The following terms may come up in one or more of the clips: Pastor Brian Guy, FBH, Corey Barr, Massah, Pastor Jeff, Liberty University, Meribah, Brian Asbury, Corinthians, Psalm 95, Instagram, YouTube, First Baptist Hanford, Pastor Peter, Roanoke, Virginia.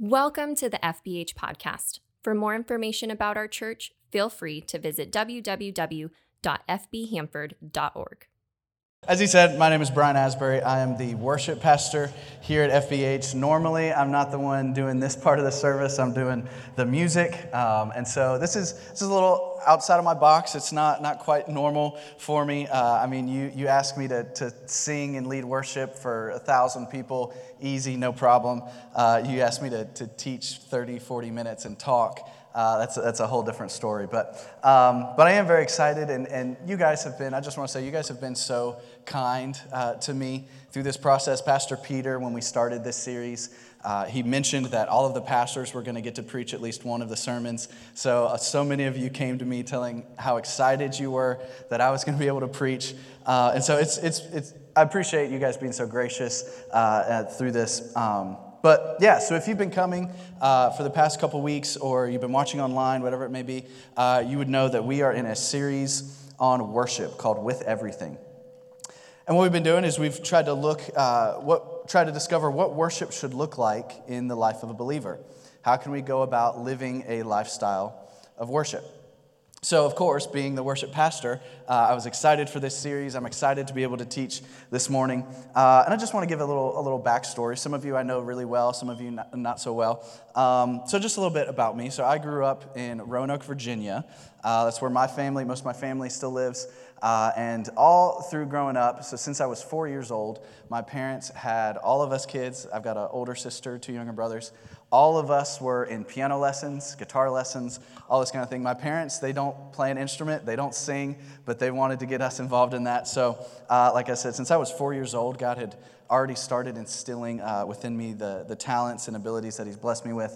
Welcome to the FBH podcast. For more information about our church, feel free to visit www.fbhanford.org. As he said, my name is Brian Asbury. I am the worship pastor here at FBH. Normally, I'm not the one doing this part of the service. I'm doing the music, and so this is a little outside of my box. It's not quite normal for me. I mean, you asked me to sing and lead worship for 1,000 people, easy, no problem. You asked me to teach 30, 40 minutes and talk. That's a whole different story, but I am very excited, and you guys have been, I just want to say, you guys have been so kind to me through this process. Pastor Peter, when we started this series, he mentioned that all of the pastors were going to get to preach at least one of the sermons, so many of you came to me telling how excited you were that I was going to be able to preach, and so it's I appreciate you guys being so gracious through this. But yeah, so if you've been coming for the past couple weeks or you've been watching online, whatever it may be, you would know that we are in a series on worship called With Everything. And what we've been doing is we've tried to discover what worship should look like in the life of a believer. How can we go about living a lifestyle of worship? So, of course, being the worship pastor, I was excited for this series. I'm excited to be able to teach this morning. And I just want to give a little backstory. Some of you I know really well, some of you not so well. So just a little bit about me. So I grew up in Roanoke, Virginia. That's where most of my family still lives. And all through growing up, so since I was 4 years old, my parents had all of us kids. I've got an older sister, two younger brothers. All of us were in piano lessons, guitar lessons, all this kind of thing. My parents, they don't play an instrument, they don't sing, but they wanted to get us involved in that. So like I said, since I was 4 years old, God had already started instilling within me the talents and abilities that he's blessed me with.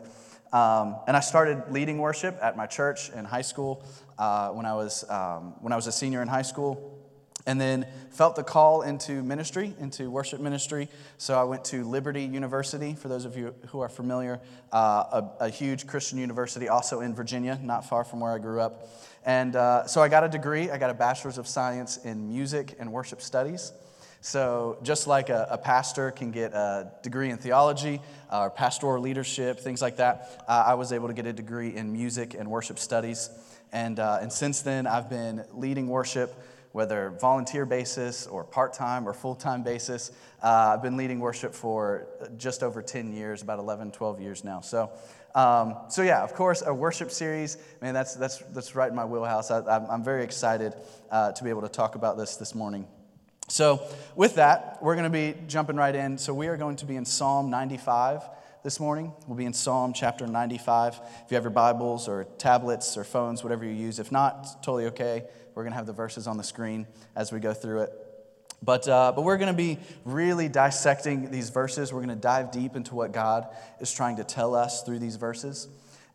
And I started leading worship at my church in high school when I was a senior in high school, and then felt the call into ministry, into worship ministry. So I went to Liberty University, for those of you who are familiar, a huge Christian university also in Virginia, not far from where I grew up. And so I got a degree. I got a bachelor's of science in music and worship studies. So just like a pastor can get a degree in theology or pastoral leadership, things like that, I was able to get a degree in music and worship studies. And since then, I've been leading worship, whether volunteer basis or part-time or full-time basis. I've been leading worship for just over 10 years, about 11, 12 years now. So yeah, of course, a worship series, man, that's right in my wheelhouse. I'm very excited to be able to talk about this morning. So with that, we're going to be jumping right in. So we are going to be in Psalm 95 this morning. We'll be in Psalm chapter 95. If you have your Bibles or tablets or phones, whatever you use. If not, it's totally okay. We're going to have the verses on the screen as we go through it. But we're going to be really dissecting these verses. We're going to dive deep into what God is trying to tell us through these verses.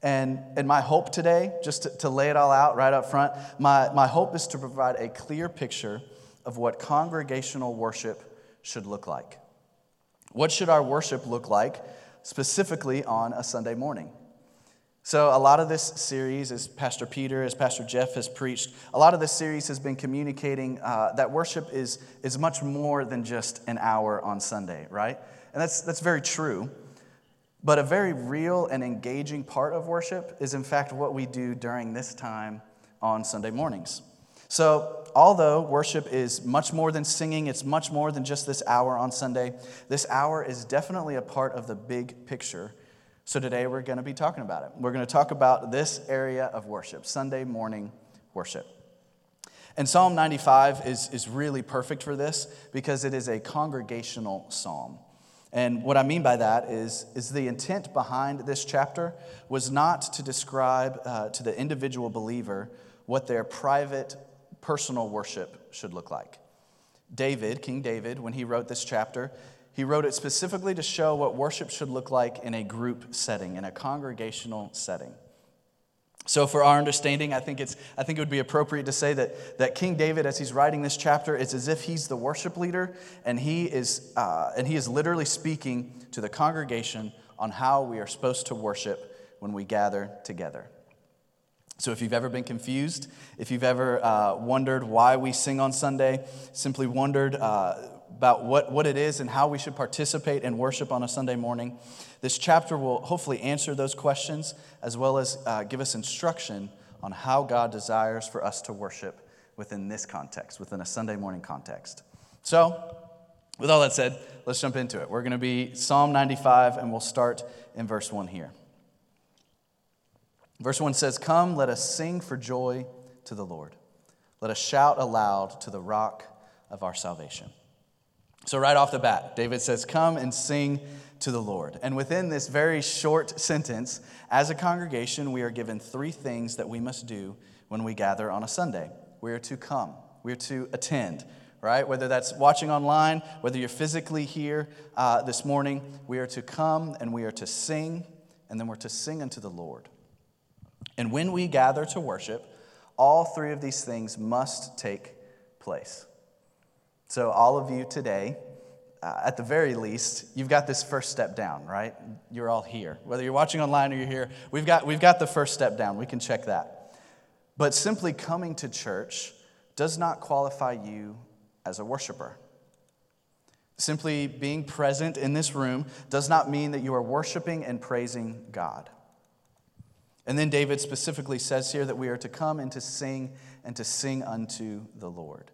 And my hope today, just to lay it all out right up front, my hope is to provide a clear picture of what congregational worship should look like. What should our worship look like, specifically on a Sunday morning? So a lot of this series, as Pastor Peter, as Pastor Jeff has preached, a lot of this series has been communicating that worship is much more than just an hour on Sunday, right? And that's very true. But a very real and engaging part of worship is, in fact, what we do during this time on Sunday mornings. So although worship is much more than singing, it's much more than just this hour on Sunday, this hour is definitely a part of the big picture. So today we're going to be talking about it. We're going to talk about this area of worship, Sunday morning worship. And Psalm 95 is really perfect for this because it is a congregational psalm. And what I mean by that is the intent behind this chapter was not to describe to the individual believer what their private personal worship should look like. David, King David, when he wrote this chapter, he wrote it specifically to show what worship should look like in a group setting, in a congregational setting. So for our understanding, I think it would be appropriate to say that King David, as he's writing this chapter, it's as if he's the worship leader, and he is literally speaking to the congregation on how we are supposed to worship when we gather together. So if you've ever been confused, if you've ever wondered why we sing on Sunday, simply wondered about what it is and how we should participate in worship on a Sunday morning. This chapter will hopefully answer those questions as well as give us instruction on how God desires for us to worship within this context, within a Sunday morning context. So, with all that said, let's jump into it. We're going to be Psalm 95, and we'll start in verse 1 here. Verse 1 says, "Come, let us sing for joy to the Lord. Let us shout aloud to the rock of our salvation." So right off the bat, David says, come and sing to the Lord. And within this very short sentence, as a congregation, we are given three things that we must do when we gather on a Sunday. We are to come. We are to attend, right? Whether that's watching online, whether you're physically here this morning, we are to come and we are to sing, and then we're to sing unto the Lord. And when we gather to worship, all three of these things must take place. So all of you today, at the very least, you've got this first step down, right? You're all here. Whether you're watching online or you're here, we've got the first step down. We can check that. But simply coming to church does not qualify you as a worshiper. Simply being present in this room does not mean that you are worshiping and praising God. And then David specifically says here that we are to come and to sing unto the Lord.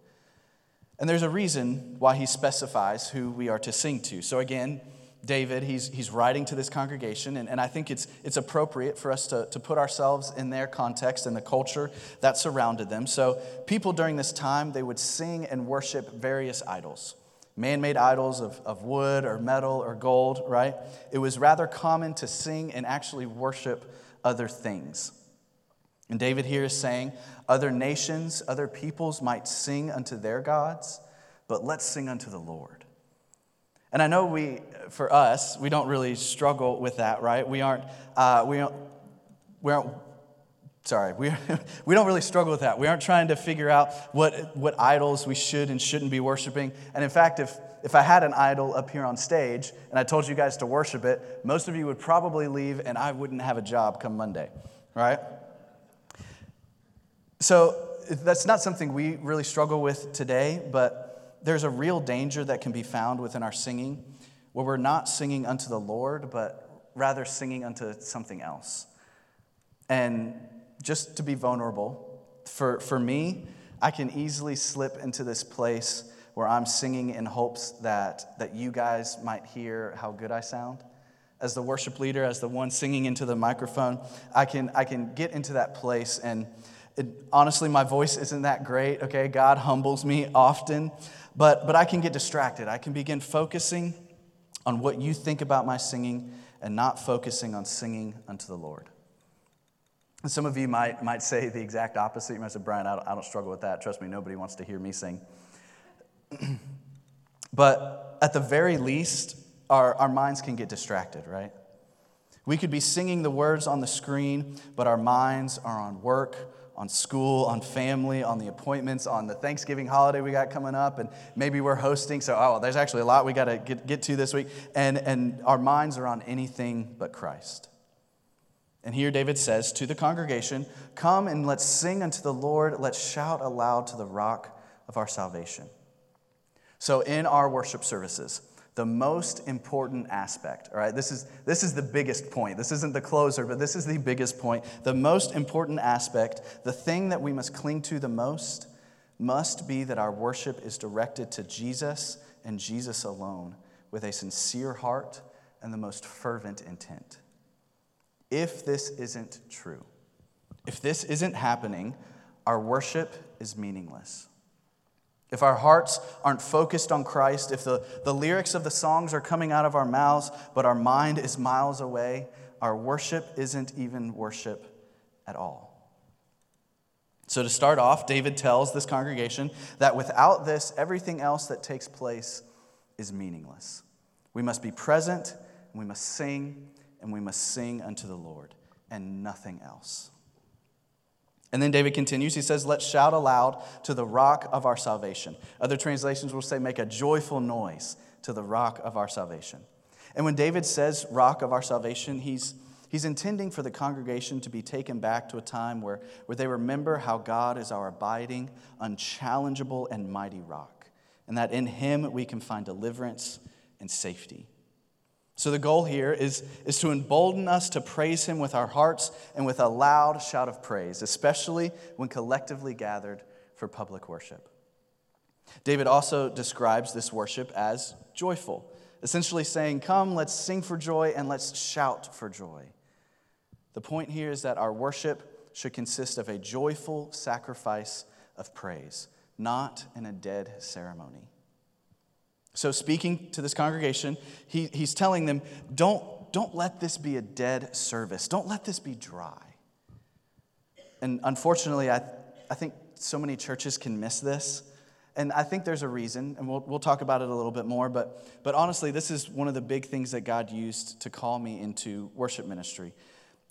And there's a reason why he specifies who we are to sing to. So again, David, he's writing to this congregation, and I think it's appropriate for us to put ourselves in their context and the culture that surrounded them. So people during this time, they would sing and worship various idols, man-made idols of wood or metal or gold, right? It was rather common to sing and actually worship other things. And David here is saying, other nations, other peoples might sing unto their gods, but let's sing unto the Lord. And I know for us, we don't really struggle with that, right? We don't really struggle with that. We aren't trying to figure out what idols we should and shouldn't be worshiping. And in fact, if I had an idol up here on stage and I told you guys to worship it, most of you would probably leave and I wouldn't have a job come Monday, right? So that's not something we really struggle with today, but there's a real danger that can be found within our singing where we're not singing unto the Lord, but rather singing unto something else. And just to be vulnerable, for me, I can easily slip into this place where I'm singing in hopes that you guys might hear how good I sound. As the worship leader, as the one singing into the microphone, I can get into that place and honestly, my voice isn't that great, okay? God humbles me often, but I can get distracted. I can begin focusing on what you think about my singing and not focusing on singing unto the Lord. And some of you might say the exact opposite. You might say, Brian, I don't struggle with that. Trust me, nobody wants to hear me sing. But at the very least, our minds can get distracted, right? We could be singing the words on the screen, but our minds are on work, on school, on family, on the appointments, on the Thanksgiving holiday we got coming up, and maybe we're hosting, so there's actually a lot we got to get to this week, and our minds are on anything but Christ. And here David says to the congregation, come and let's sing unto the Lord, let's shout aloud to the rock of our salvation. So in our worship services, the most important aspect, all right, this is the biggest point. This isn't the closer, but this is the biggest point. The most important aspect, the thing that we must cling to the most, must be that our worship is directed to Jesus and Jesus alone with a sincere heart and the most fervent intent. If this isn't true, if this isn't happening, our worship is meaningless. If our hearts aren't focused on Christ, if the lyrics of the songs are coming out of our mouths, but our mind is miles away, our worship isn't even worship at all. So to start off, David tells this congregation that without this, everything else that takes place is meaningless. We must be present, and we must sing, and we must sing unto the Lord, and nothing else. And then David continues, he says, let's shout aloud to the rock of our salvation. Other translations will say, make a joyful noise to the rock of our salvation. And when David says rock of our salvation, he's intending for the congregation to be taken back to a time where they remember how God is our abiding, unchallengeable, and mighty rock. and that in him we can find deliverance and safety. So the goal here is to embolden us to praise him with our hearts and with a loud shout of praise, especially when collectively gathered for public worship. David also describes this worship as joyful, essentially saying, come, let's sing for joy and let's shout for joy. The point here is that our worship should consist of a joyful sacrifice of praise, not in a dead ceremony. So speaking to this congregation, he's telling them, don't let this be a dead service. Don't let this be dry. And unfortunately, I think so many churches can miss this. And I think there's a reason, and we'll talk about it a little bit more, but honestly, this is one of the big things that God used to call me into worship ministry.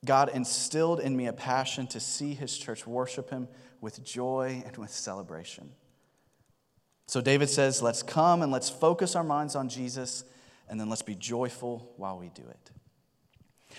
God instilled in me a passion to see his church worship him with joy and with celebration. So David says, let's come and let's focus our minds on Jesus, and then let's be joyful while we do it.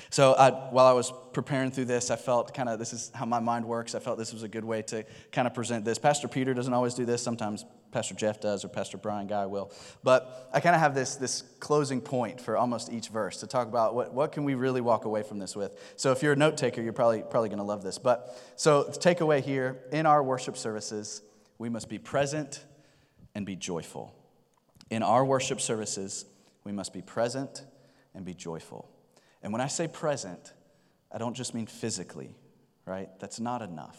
So while I was preparing through this, I felt kind of, this is how my mind works, I felt this was a good way to kind of present this. Pastor Peter doesn't always do this. Sometimes Pastor Jeff does, or Pastor Brian Guy will. But I kind of have this closing point for almost each verse to talk about what can we really walk away from this with. So if you're a note taker, you're probably going to love this. But so the takeaway here, in our worship services, we must be present and be joyful. In our worship services, we must be present and be joyful. And when I say present, I don't just mean physically, right? That's not enough.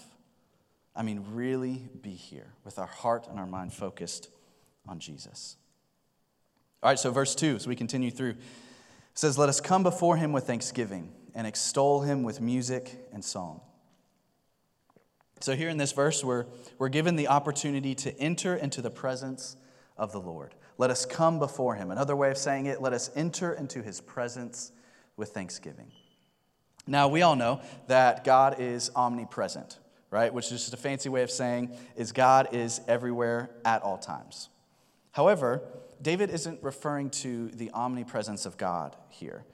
I mean really be here with our heart and our mind focused on Jesus. All right, so verse 2, so we continue through. It says, let us come before him with thanksgiving and extol him with music and song. So here in this verse, we're given the opportunity to enter into the presence of the Lord. Let us come before him. Another way of saying it, let us enter into his presence with thanksgiving. Now, we all know that God is omnipresent, right? Which is just a fancy way of saying is God is everywhere at all times. However, David isn't referring to the omnipresence of God here.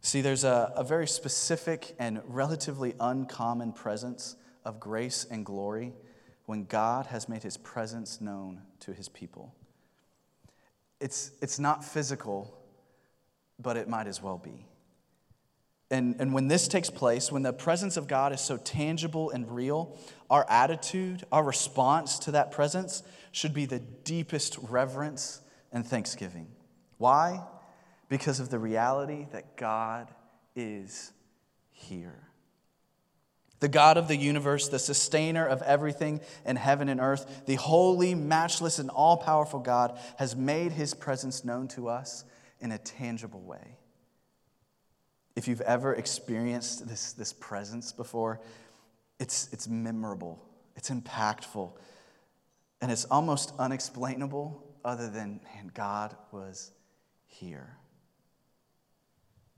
See, there's a very specific and relatively uncommon presence of grace and glory when God has made his presence known to his people. It's not physical, but it might as well be. And when this takes place, when the presence of God is so tangible and real, our attitude, our response to that presence should be the deepest reverence and thanksgiving. Why? Because of the reality that God is here. The God of the universe, the sustainer of everything in heaven and earth, the holy, matchless, and all-powerful God has made his presence known to us in a tangible way. If you've ever experienced this presence before, it's memorable, it's impactful, and it's almost unexplainable other than, man, God was here.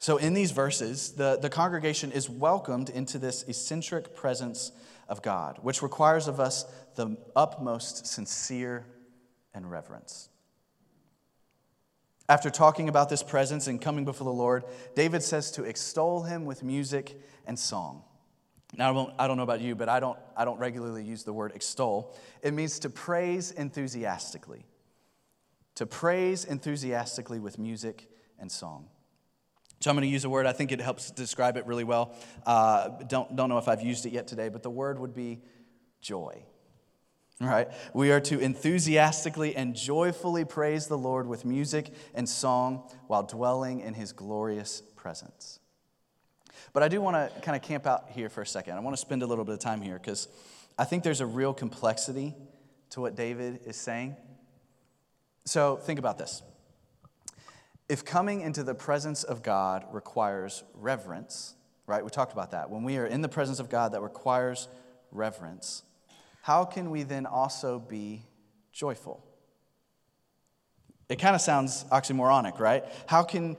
So in these verses, the congregation is welcomed into this eccentric presence of God, which requires of us the utmost sincere and reverence. After talking about this presence and coming before the Lord, David says to extol him with music and song. Now, I don't know about you, but I don't regularly use the word extol. It means to praise enthusiastically. To praise enthusiastically with music and song. So I'm going to use a word. I think it helps describe it really well. Don't know if I've used it yet today, but the word would be joy. All right, we are to enthusiastically and joyfully praise the Lord with music and song while dwelling in his glorious presence. But I do want to kind of camp out here for a second. I want to spend a little bit of time here because I think there's a real complexity to what David is saying. So think about this. If coming into the presence of God requires reverence, right? We talked about that. When we are in the presence of God, that requires reverence. How can we then also be joyful? It kind of sounds oxymoronic, right? How can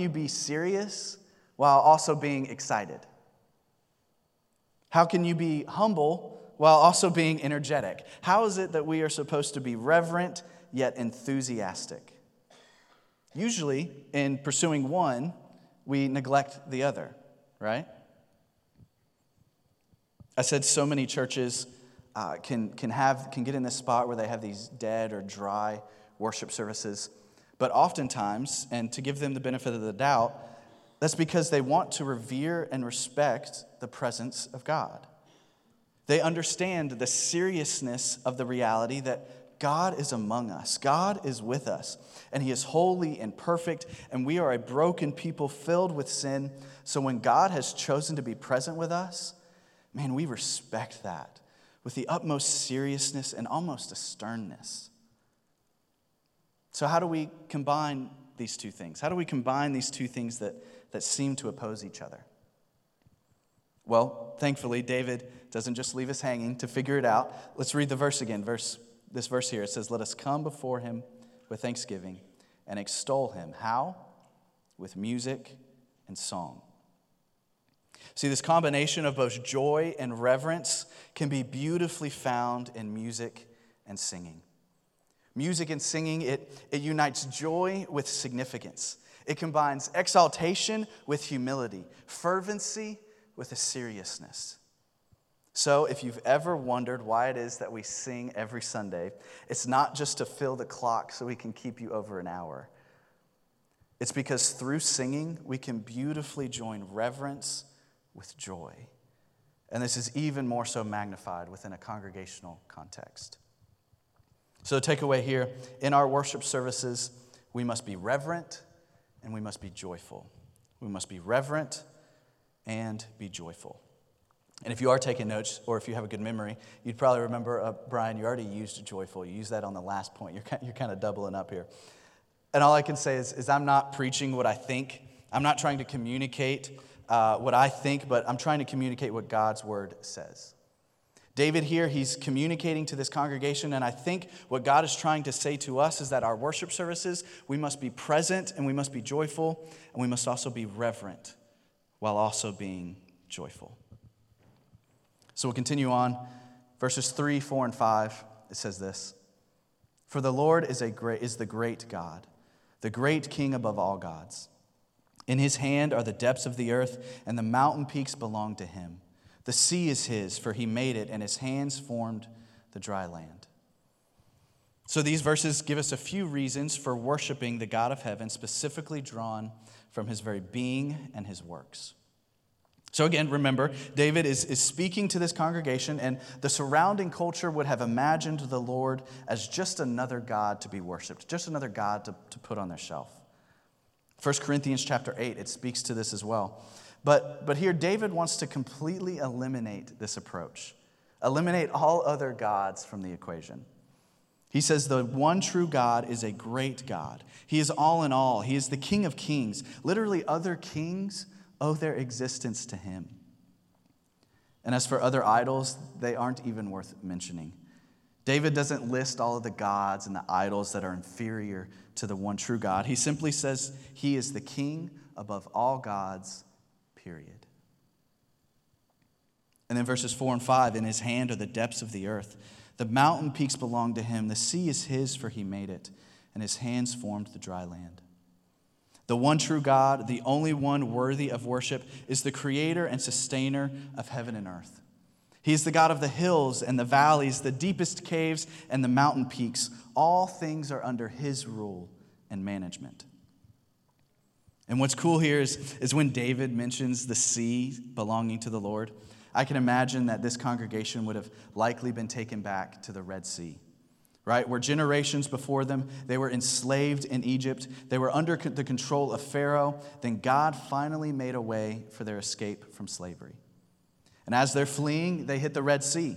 you be serious while also being excited? How can you be humble while also being energetic? How is it that we are supposed to be reverent yet enthusiastic? Usually, in pursuing one, we neglect the other, right? I said so many churches can get in this spot where they have these dead or dry worship services. But oftentimes, and to give them the benefit of the doubt, that's because they want to revere and respect the presence of God. They understand the seriousness of the reality that God is among us. God is with us, and He is holy and perfect, and we are a broken people filled with sin. So when God has chosen to be present with us, man, we respect that with the utmost seriousness and almost a sternness. So how do we combine these two things? How do we combine these two things that seem to oppose each other? Well, thankfully, David doesn't just leave us hanging to figure it out. Let's read the verse again. This verse here, it says, "Let us come before him with thanksgiving and extol him." How? With music and song. See, this combination of both joy and reverence can be beautifully found in music and singing. Music and singing, it unites joy with significance. It combines exaltation with humility, fervency with a seriousness. So if you've ever wondered why it is that we sing every Sunday, it's not just to fill the clock so we can keep you over an hour. It's because through singing, we can beautifully join reverence with joy. And this is even more so magnified within a congregational context. So the takeaway here, in our worship services, we must be reverent and we must be joyful. We must be reverent and be joyful. And if you are taking notes, or if you have a good memory, you'd probably remember, Brian, you already used joyful. You used that on the last point. You're kind of doubling up here. And all I can say is I'm not preaching what I think. I'm not trying to communicate what I think, but I'm trying to communicate what God's word says. David here, he's communicating to this congregation, and I think what God is trying to say to us is that our worship services, we must be present and we must be joyful, and we must also be reverent while also being joyful. So we'll continue on. Verses 3, 4, and 5, it says this: "For the Lord is the great God, the great King above all gods. In his hand are the depths of the earth, and the mountain peaks belong to him. The sea is his, for he made it, and his hands formed the dry land." So these verses give us a few reasons for worshiping the God of heaven, specifically drawn from his very being and his works. So again, remember, David is speaking to this congregation, and the surrounding culture would have imagined the Lord as just another God to be worshipped, just another God to put on their shelf. 1 Corinthians chapter 8, it speaks to this as well. But here, David wants to completely eliminate this approach. Eliminate all other gods from the equation. He says the one true God is a great God. He is all in all. He is the King of kings. Literally, other kings owe their existence to him. And as for other idols, they aren't even worth mentioning. David doesn't list all of the gods and the idols that are inferior to the one true God. He simply says he is the King above all gods. Period. And then verses 4 and 5, "In his hand are the depths of the earth. The mountain peaks belong to him. The sea is his, for he made it, and his hands formed the dry land." The one true God, the only one worthy of worship, is the creator and sustainer of heaven and earth. He is the God of the hills and the valleys, the deepest caves and the mountain peaks. All things are under his rule and management. And what's cool here is when David mentions the sea belonging to the Lord, I can imagine that this congregation would have likely been taken back to the Red Sea, right? Where generations before them, they were enslaved in Egypt. They were under the control of Pharaoh. Then God finally made a way for their escape from slavery. And as they're fleeing, they hit the Red Sea.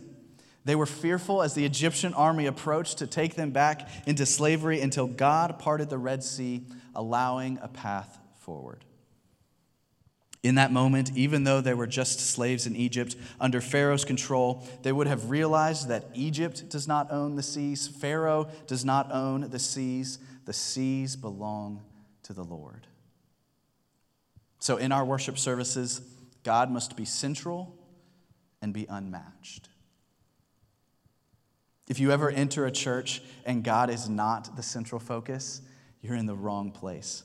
They were fearful as the Egyptian army approached to take them back into slavery until God parted the Red Sea, allowing a path forward. In that moment, even though they were just slaves in Egypt, under Pharaoh's control, they would have realized that Egypt does not own the seas, Pharaoh does not own the seas belong to the Lord. So in our worship services, God must be central and be unmatched. If you ever enter a church and God is not the central focus, you're in the wrong place.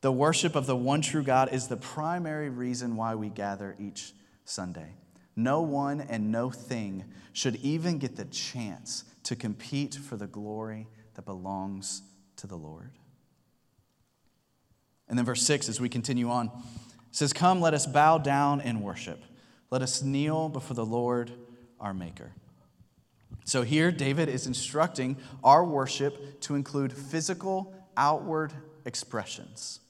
The worship of the one true God is the primary reason why we gather each Sunday. No one and no thing should even get the chance to compete for the glory that belongs to the Lord. And then verse 6, as we continue on, it says, "Come, let us bow down and worship. Let us kneel before the Lord our Maker." So here, David is instructing our worship to include physical, outward expressions.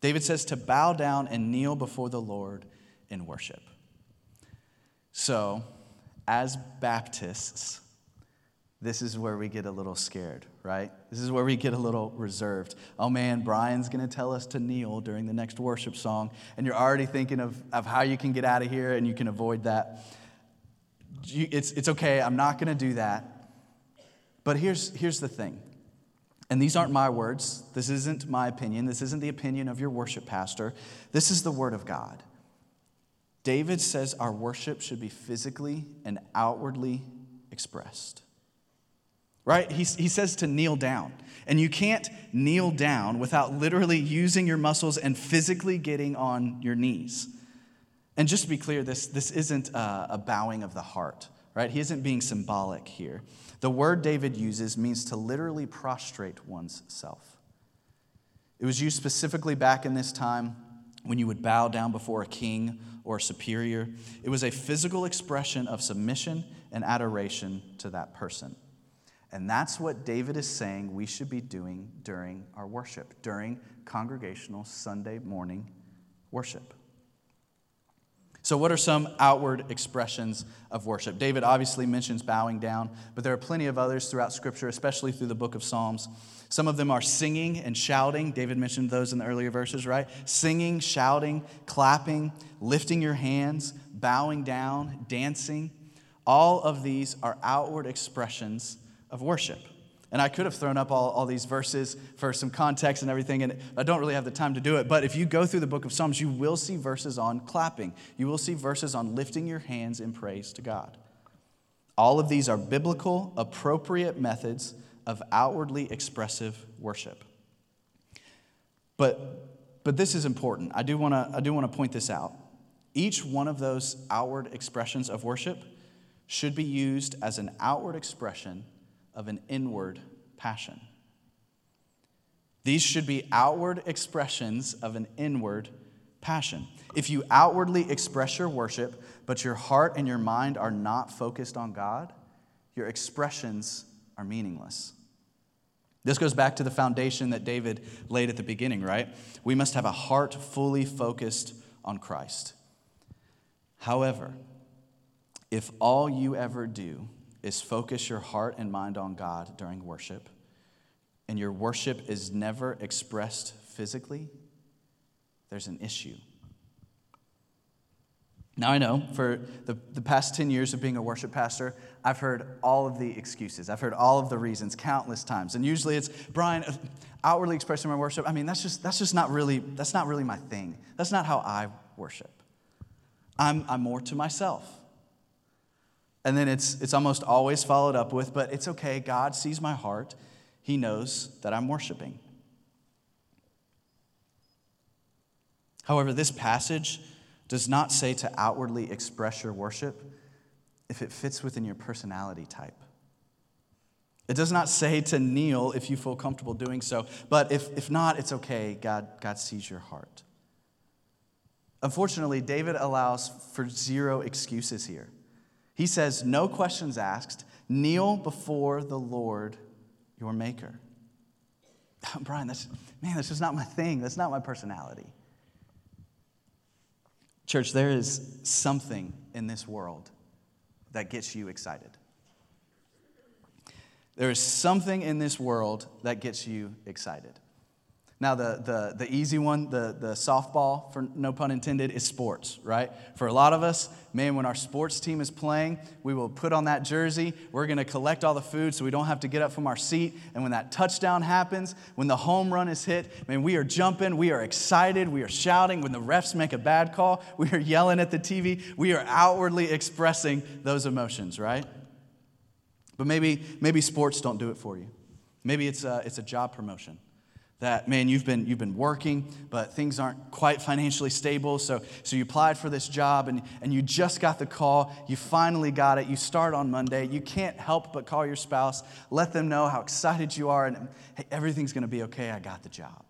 David says to bow down and kneel before the Lord in worship. So, as Baptists, this is where we get a little scared, right? This is where we get a little reserved. Oh man, Brian's going to tell us to kneel during the next worship song, and you're already thinking of how you can get out of here and you can avoid that. It's okay, I'm not going to do that. But here's the thing. And these aren't my words. This isn't my opinion. This isn't the opinion of your worship pastor. This is the word of God. David says our worship should be physically and outwardly expressed. Right? He says to kneel down. And you can't kneel down without literally using your muscles and physically getting on your knees. And just to be clear, this isn't a bowing of the heart. Right? He isn't being symbolic here. The word David uses means to literally prostrate oneself. It was used specifically back in this time when you would bow down before a king or a superior. It was a physical expression of submission and adoration to that person. And that's what David is saying we should be doing during our worship, during congregational Sunday morning worship. So what are some outward expressions of worship? David obviously mentions bowing down, but there are plenty of others throughout Scripture, especially through the book of Psalms. Some of them are singing and shouting. David mentioned those in the earlier verses, right? Singing, shouting, clapping, lifting your hands, bowing down, dancing. All of these are outward expressions of worship. And I could have thrown up all these verses for some context and everything, and I don't really have the time to do it. But if you go through the book of Psalms, you will see verses on clapping. You will see verses on lifting your hands in praise to God. All of these are biblical, appropriate methods of outwardly expressive worship. But this is important. I do want to point this out. Each one of those outward expressions of worship should be used as an outward expression of an inward passion. These should be outward expressions of an inward passion. If you outwardly express your worship, but your heart and your mind are not focused on God, your expressions are meaningless. This goes back to the foundation that David laid at the beginning, right? We must have a heart fully focused on Christ. However, if all you ever do is focus your heart and mind on God during worship, and your worship is never expressed physically, there's an issue. Now I know, for the past 10 years of being a worship pastor, I've heard all of the excuses. I've heard all of the reasons countless times. And usually it's, Brian, outwardly expressing my worship, I mean, that's not really my thing. That's not how I worship. I'm more to myself. And then it's almost always followed up with, but it's okay, God sees my heart. He knows that I'm worshiping. However, this passage does not say to outwardly express your worship if it fits within your personality type. It does not say to kneel if you feel comfortable doing so, but if not, it's okay, God sees your heart. Unfortunately, David allows for zero excuses here. He says, no questions asked, kneel before the Lord your Maker. Brian, that's just not my thing. That's not my personality. Church, there is something in this world that gets you excited. There is something in this world that gets you excited. Now, the easy one, the softball, for no pun intended, is sports, right? For a lot of us, man, when our sports team is playing, we will put on that jersey. We're going to collect all the food so we don't have to get up from our seat. And when that touchdown happens, when the home run is hit, man, we are jumping. We are excited. We are shouting. When the refs make a bad call, we are yelling at the TV. We are outwardly expressing those emotions, right? But maybe sports don't do it for you. Maybe it's a job promotion that, man, you've been working, but things aren't quite financially stable, so you applied for this job, and you just got the call, you finally got it, you start on Monday, you can't help but call your spouse, let them know how excited you are, and hey, everything's going to be okay, I got the job.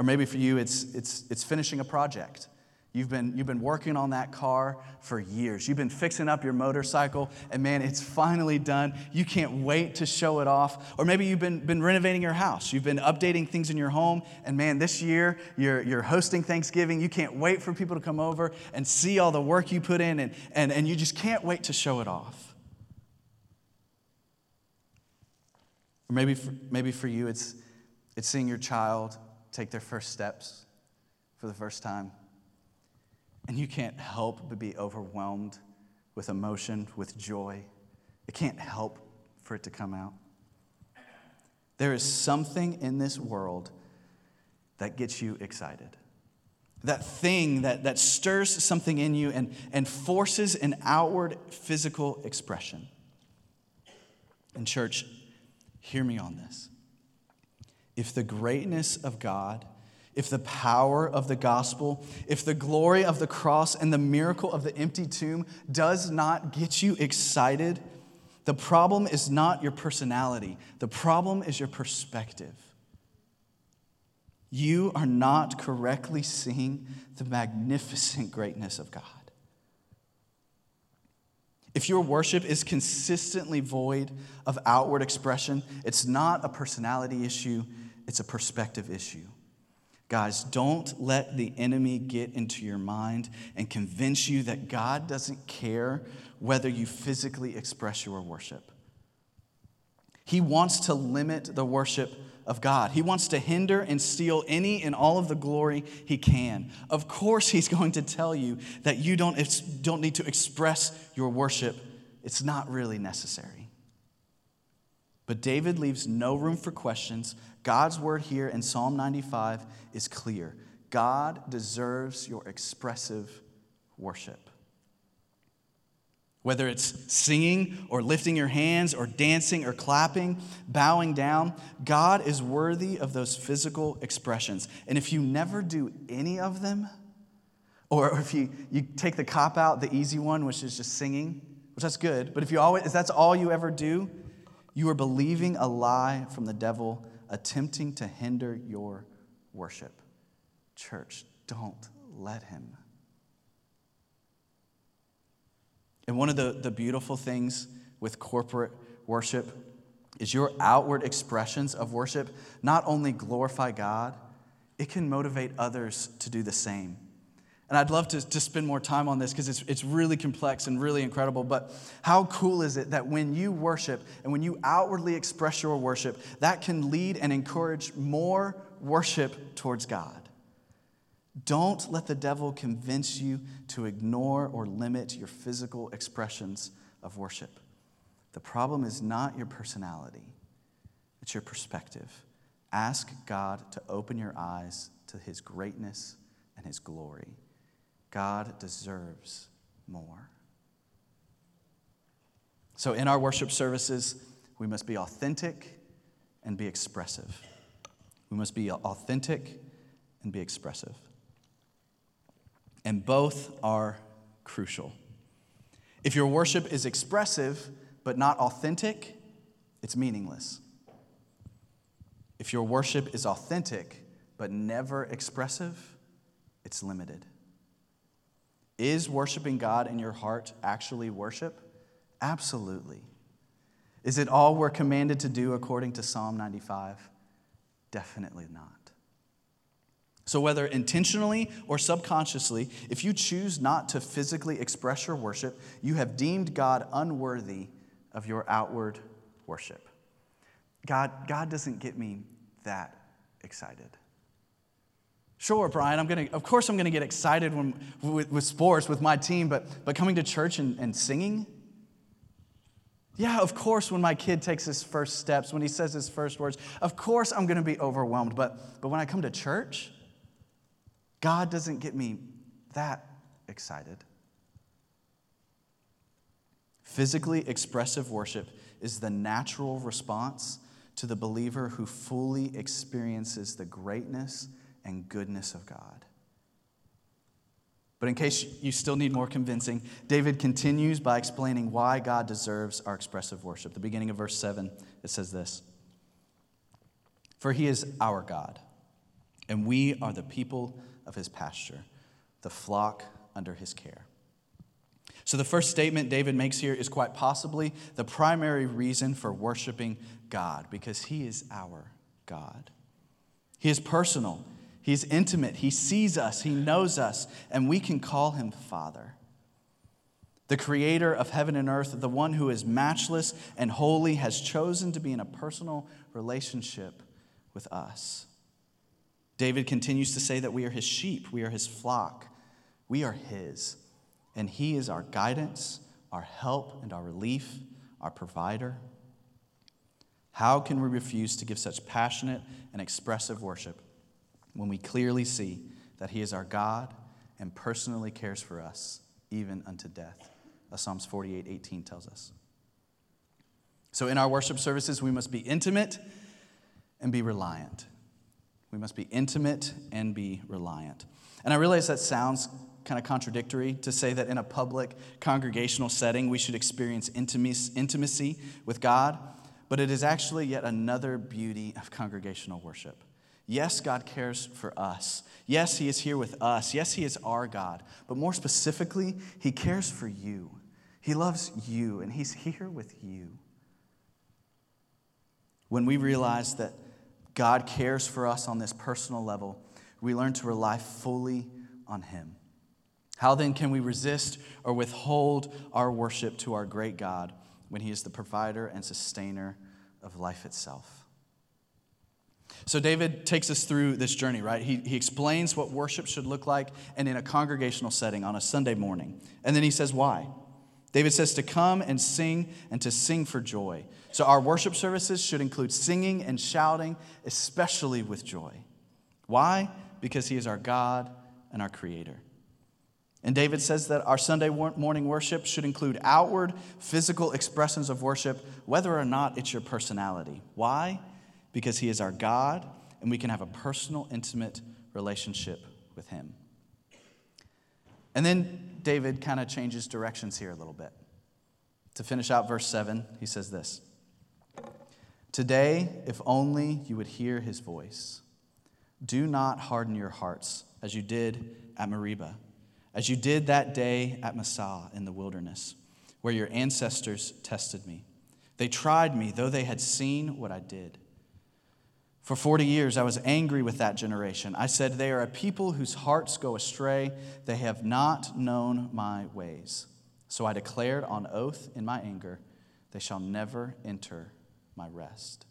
Or maybe for you, it's finishing a project. You've been working on that car for years. You've been fixing up your motorcycle, and man, it's finally done. You can't wait to show it off. Or maybe you've been renovating your house. You've been updating things in your home, and man, this year you're hosting Thanksgiving. You can't wait for people to come over and see all the work you put in, and you just can't wait to show it off. Or maybe for you, it's seeing your child take their first steps for the first time. And you can't help but be overwhelmed with emotion, with joy. It can't help for it to come out. There is something in this world that gets you excited. That thing that stirs something in you and forces an outward physical expression. And church, hear me on this. If the greatness of God, if the power of the gospel, if the glory of the cross and the miracle of the empty tomb does not get you excited, the problem is not your personality. The problem is your perspective. You are not correctly seeing the magnificent greatness of God. If your worship is consistently void of outward expression, it's not a personality issue, it's a perspective issue. Guys, don't let the enemy get into your mind and convince you that God doesn't care whether you physically express your worship. He wants to limit the worship of God. He wants to hinder and steal any and all of the glory he can. Of course, he's going to tell you that you don't need to express your worship. It's not really necessary. But David leaves no room for questions. God's word here in Psalm 95 is clear. God deserves your expressive worship. Whether it's singing or lifting your hands or dancing or clapping, bowing down, God is worthy of those physical expressions. And if you never do any of them, or if you take the cop out, the easy one, which is just singing, which that's good, but if that's all you ever do, you are believing a lie from the devil, attempting to hinder your worship. Church, don't let him. And one of the beautiful things with corporate worship is your outward expressions of worship not only glorify God, it can motivate others to do the same. And I'd love to spend more time on this because it's really complex and really incredible. But how cool is it that when you worship and when you outwardly express your worship, that can lead and encourage more worship towards God? Don't let the devil convince you to ignore or limit your physical expressions of worship. The problem is not your personality. It's your perspective. Ask God to open your eyes to his greatness and his glory. God deserves more. So in our worship services, we must be authentic and be expressive. We must be authentic and be expressive. And both are crucial. If your worship is expressive but not authentic, it's meaningless. If your worship is authentic but never expressive, it's limited. Is worshiping God in your heart actually worship? Absolutely. Is it all we're commanded to do according to Psalm 95? Definitely not. So whether intentionally or subconsciously, if you choose not to physically express your worship, you have deemed God unworthy of your outward worship. God doesn't get me that excited. Sure, Brian, I'm going to get excited with sports, with my team, but coming to church and singing? Yeah, of course, when my kid takes his first steps, when he says his first words, of course I'm going to be overwhelmed. But when I come to church, God doesn't get me that excited. Physically expressive worship is the natural response to the believer who fully experiences the greatness and goodness of God. But in case you still need more convincing, David continues by explaining why God deserves our expressive worship. The beginning of verse 7, it says this: "For he is our God, and we are the people of his pasture, the flock under his care." So the first statement David makes here is quite possibly the primary reason for worshiping God, because he is our God. He is personal. He is intimate. He sees us. He knows us. And we can call him Father. The creator of heaven and earth, the one who is matchless and holy, has chosen to be in a personal relationship with us. David continues to say that we are his sheep. We are his flock. We are his. And he is our guidance, our help, and our relief, our provider. How can we refuse to give such passionate and expressive worship when we clearly see that he is our God and personally cares for us, even unto death, as Psalms 48:18 tells us? So in our worship services, we must be intimate and be reliant. We must be intimate and be reliant. And I realize that sounds kind of contradictory to say that in a public congregational setting we should experience intimacy with God, but it is actually yet another beauty of congregational worship. Yes, God cares for us. Yes, he is here with us. Yes, he is our God. But more specifically, he cares for you. He loves you, and he's here with you. When we realize that God cares for us on this personal level, we learn to rely fully on him. How then can we resist or withhold our worship to our great God when he is the provider and sustainer of life itself? So David takes us through this journey, right? He explains what worship should look like and in a congregational setting on a Sunday morning. And then he says why. David says to come and to sing for joy. So our worship services should include singing and shouting, especially with joy. Why? Because he is our God and our creator. And David says that our Sunday morning worship should include outward, physical expressions of worship, whether or not it's your personality. Why? Because he is our God, and we can have a personal, intimate relationship with him. And then David kind of changes directions here a little bit. To finish out verse 7, he says this: "Today, if only you would hear his voice. Do not harden your hearts as you did at Meribah, as you did that day at Massah in the wilderness, where your ancestors tested me. They tried me, though they had seen what I did. For 40 years I was angry with that generation. I said, they are a people whose hearts go astray. They have not known my ways. So I declared on oath in my anger, they shall never enter my rest."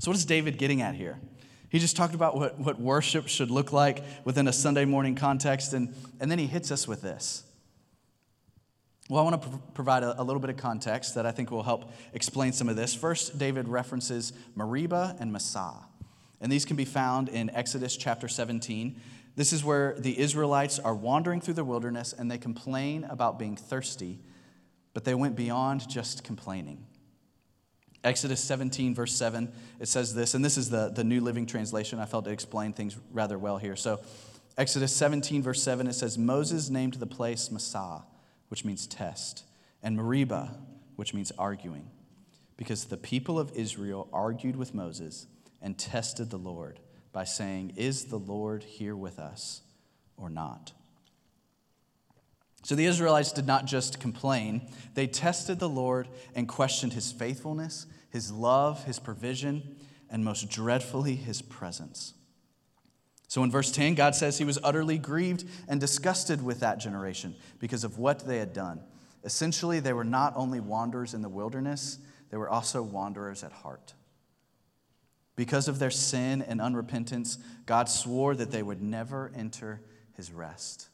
So what is David getting at here? He just talked about what worship should look like within a Sunday morning context, and then he hits us with this. Well, I want to provide a little bit of context that I think will help explain some of this. First, David references Meribah and Massah, and these can be found in Exodus chapter 17. This is where the Israelites are wandering through the wilderness, and they complain about being thirsty, but they went beyond just complaining. Exodus 17, verse 7, it says this, and this is the New Living Translation. I felt it explained things rather well here. So Exodus 17, verse 7, it says, "Moses named the place Massah, which means test, and Meribah, which means arguing, because the people of Israel argued with Moses and tested the Lord by saying, 'Is the Lord here with us or not?'" So the Israelites did not just complain. They tested the Lord and questioned his faithfulness, his love, his provision, and most dreadfully, his presence. So in verse 10, God says he was utterly grieved and disgusted with that generation because of what they had done. Essentially, they were not only wanderers in the wilderness, they were also wanderers at heart. Because of their sin and unrepentance, God swore that they would never enter his rest.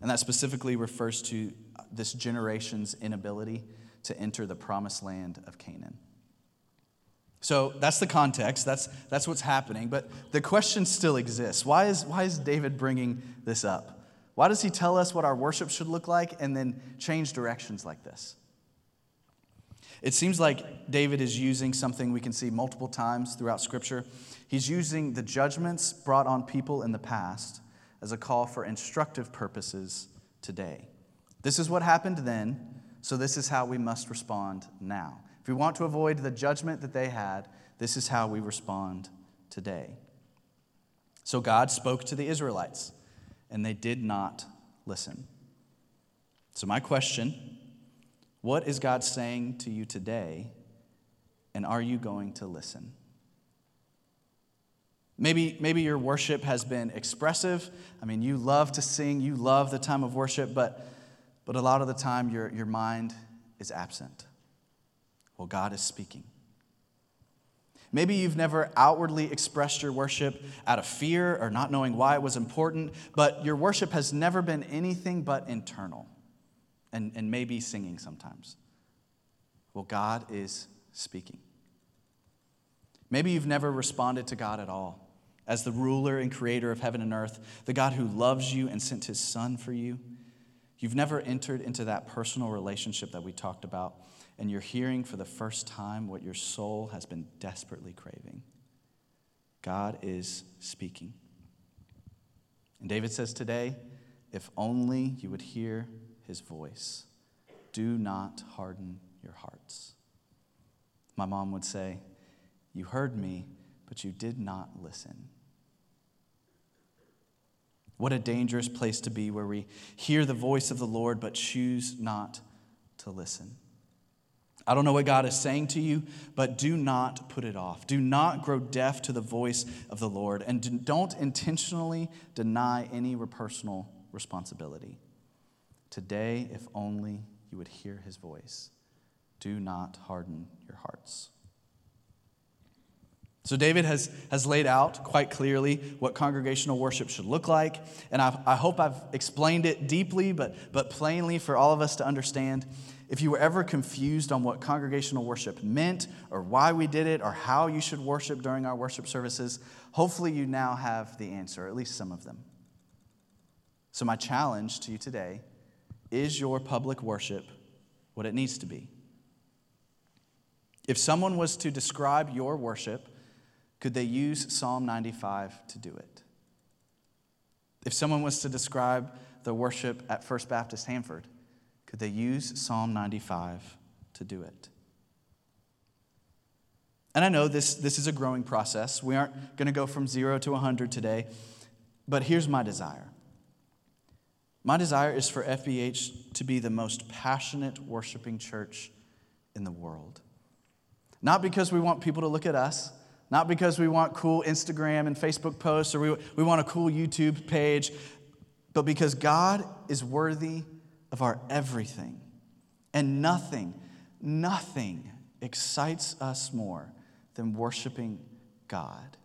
And that specifically refers to this generation's inability to enter the promised land of Canaan. So that's the context. That's what's happening. But the question still exists. Why is David bringing this up? Why does he tell us what our worship should look like and then change directions like this? It seems like David is using something we can see multiple times throughout Scripture. He's using the judgments brought on people in the past as a call for instructive purposes today. This is what happened then, so this is how we must respond now. If we want to avoid the judgment that they had, this is how we respond today. So God spoke to the Israelites, and they did not listen. So my question, what is God saying to you today, and are you going to listen? Maybe your worship has been expressive. I mean, you love to sing, you love the time of worship, but a lot of the time your mind is absent. Well, God is speaking. Maybe you've never outwardly expressed your worship out of fear or not knowing why it was important, but your worship has never been anything but internal and maybe singing sometimes. Well, God is speaking. Maybe you've never responded to God at all as the ruler and creator of heaven and earth, the God who loves you and sent his son for you. You've never entered into that personal relationship that we talked about, and you're hearing for the first time what your soul has been desperately craving. God is speaking. And David says today, if only you would hear his voice. Do not harden your hearts. My mom would say, you heard me, but you did not listen. What a dangerous place to be where we hear the voice of the Lord but choose not to listen. I don't know what God is saying to you, but do not put it off. Do not grow deaf to the voice of the Lord, and don't intentionally deny any personal responsibility. Today, if only you would hear his voice. Do not harden your hearts. So David has laid out quite clearly what congregational worship should look like, and I hope I've explained it deeply but plainly for all of us to understand. If you were ever confused on what congregational worship meant or why we did it or how you should worship during our worship services, hopefully you now have the answer, at least some of them. So my challenge to you today is your public worship what it needs to be? If someone was to describe your worship, could they use Psalm 95 to do it? If someone was to describe the worship at First Baptist Hanford, could they use Psalm 95 to do it? And I know this is a growing process. We aren't going to go from 0 to 100 today, but here's my desire. My desire is for FBH to be the most passionate worshiping church in the world. Not because we want people to look at us, not because we want cool Instagram and Facebook posts, or we want a cool YouTube page, but because God is worthy of our everything. And nothing excites us more than worshiping God.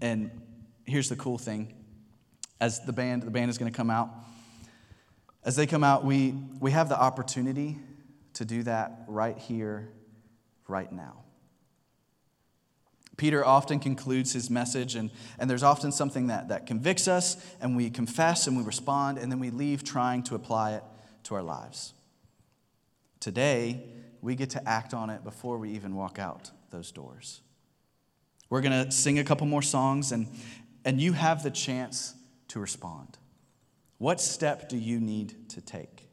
And here's the cool thing. As the band is going to come out. As they come out, we have the opportunity to do that right here, right now. Peter often concludes his message, and there's often something that convicts us, and we confess, and we respond, and then we leave trying to apply it to our lives. Today, we get to act on it before we even walk out those doors. We're going to sing a couple more songs, and you have the chance to respond. What step do you need to take?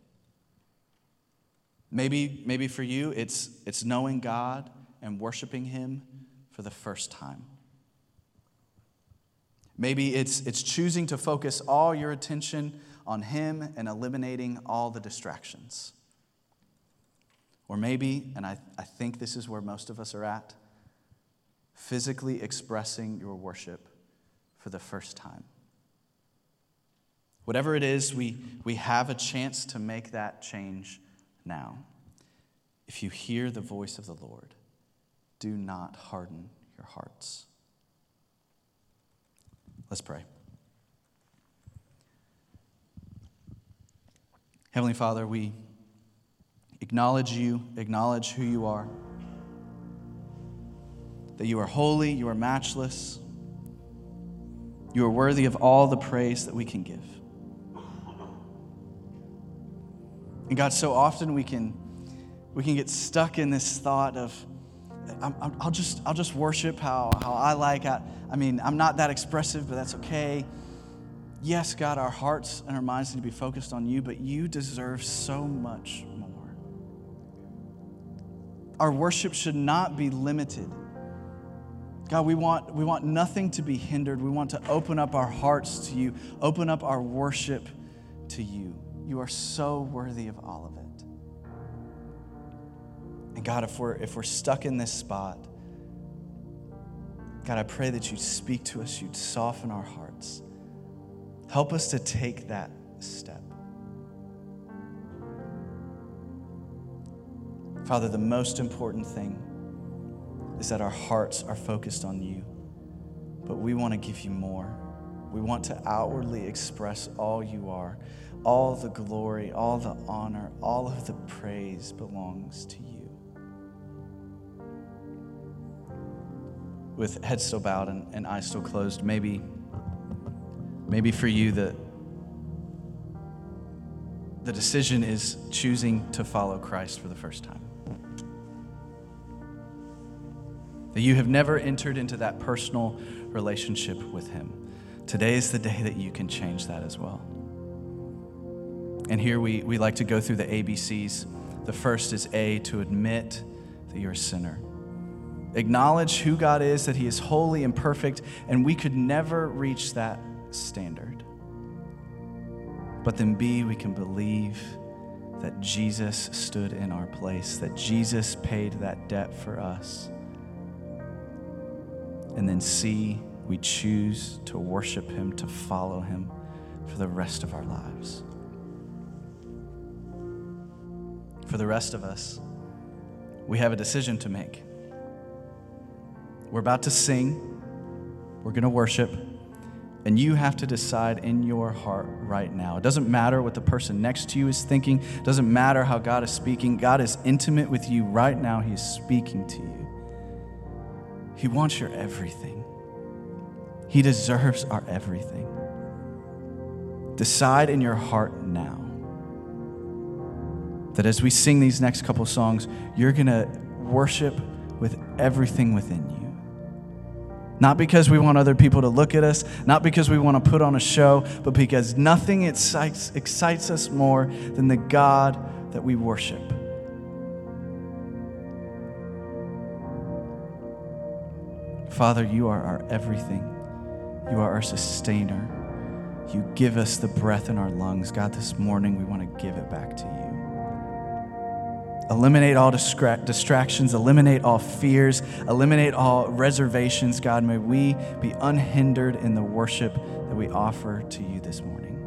Maybe for you, it's knowing God and worshiping him for the first time. Maybe it's choosing to focus all your attention on him and eliminating all the distractions. Or maybe, and I think this is where most of us are at, physically expressing your worship for the first time. Whatever it is, we have a chance to make that change now. If you hear the voice of the Lord, do not harden your hearts. Let's pray. Heavenly Father, we acknowledge you, acknowledge who you are, that you are holy, you are matchless, you are worthy of all the praise that we can give. And God, so often we can get stuck in this thought of, I'll just worship how I like. I mean, I'm not that expressive, but that's okay. Yes, God, our hearts and our minds need to be focused on you, but you deserve so much more. Our worship should not be limited. God, we want nothing to be hindered. We want to open up our hearts to you, open up our worship to you. You are so worthy of all of it. And God, if we're stuck in this spot, God, I pray that you'd speak to us, you'd soften our hearts. Help us to take that step. Father, the most important thing is that our hearts are focused on you, but we want to give you more. We want to outwardly express all you are. All the glory, all the honor, all of the praise belongs to you. With heads still bowed and eyes still closed, maybe for you the decision is choosing to follow Christ for the first time. That you have never entered into that personal relationship with him. Today is the day that you can change that as well. And here we like to go through the ABCs. The first is A, to admit that you're a sinner. Acknowledge who God is, that he is holy and perfect, and we could never reach that standard. But then B, we can believe that Jesus stood in our place, that Jesus paid that debt for us. And then C, we choose to worship him, to follow him for the rest of our lives. For the rest of us, we have a decision to make. We're about to sing, we're going to worship, and you have to decide in your heart right now. It doesn't matter what the person next to you is thinking. It doesn't matter how God is speaking. God is intimate with you right now. He is speaking to you. He wants your everything. He deserves our everything. Decide in your heart now that as we sing these next couple songs, you're going to worship with everything within you. Not because we want other people to look at us, not because we want to put on a show, but because nothing excites us more than the God that we worship. Father, you are our everything. You are our sustainer. You give us the breath in our lungs. God, this morning we want to give it back to you. Eliminate all distractions, eliminate all fears, eliminate all reservations. God, may we be unhindered in the worship that we offer to you this morning.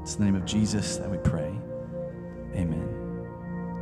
It's in the name of Jesus that we pray. Amen.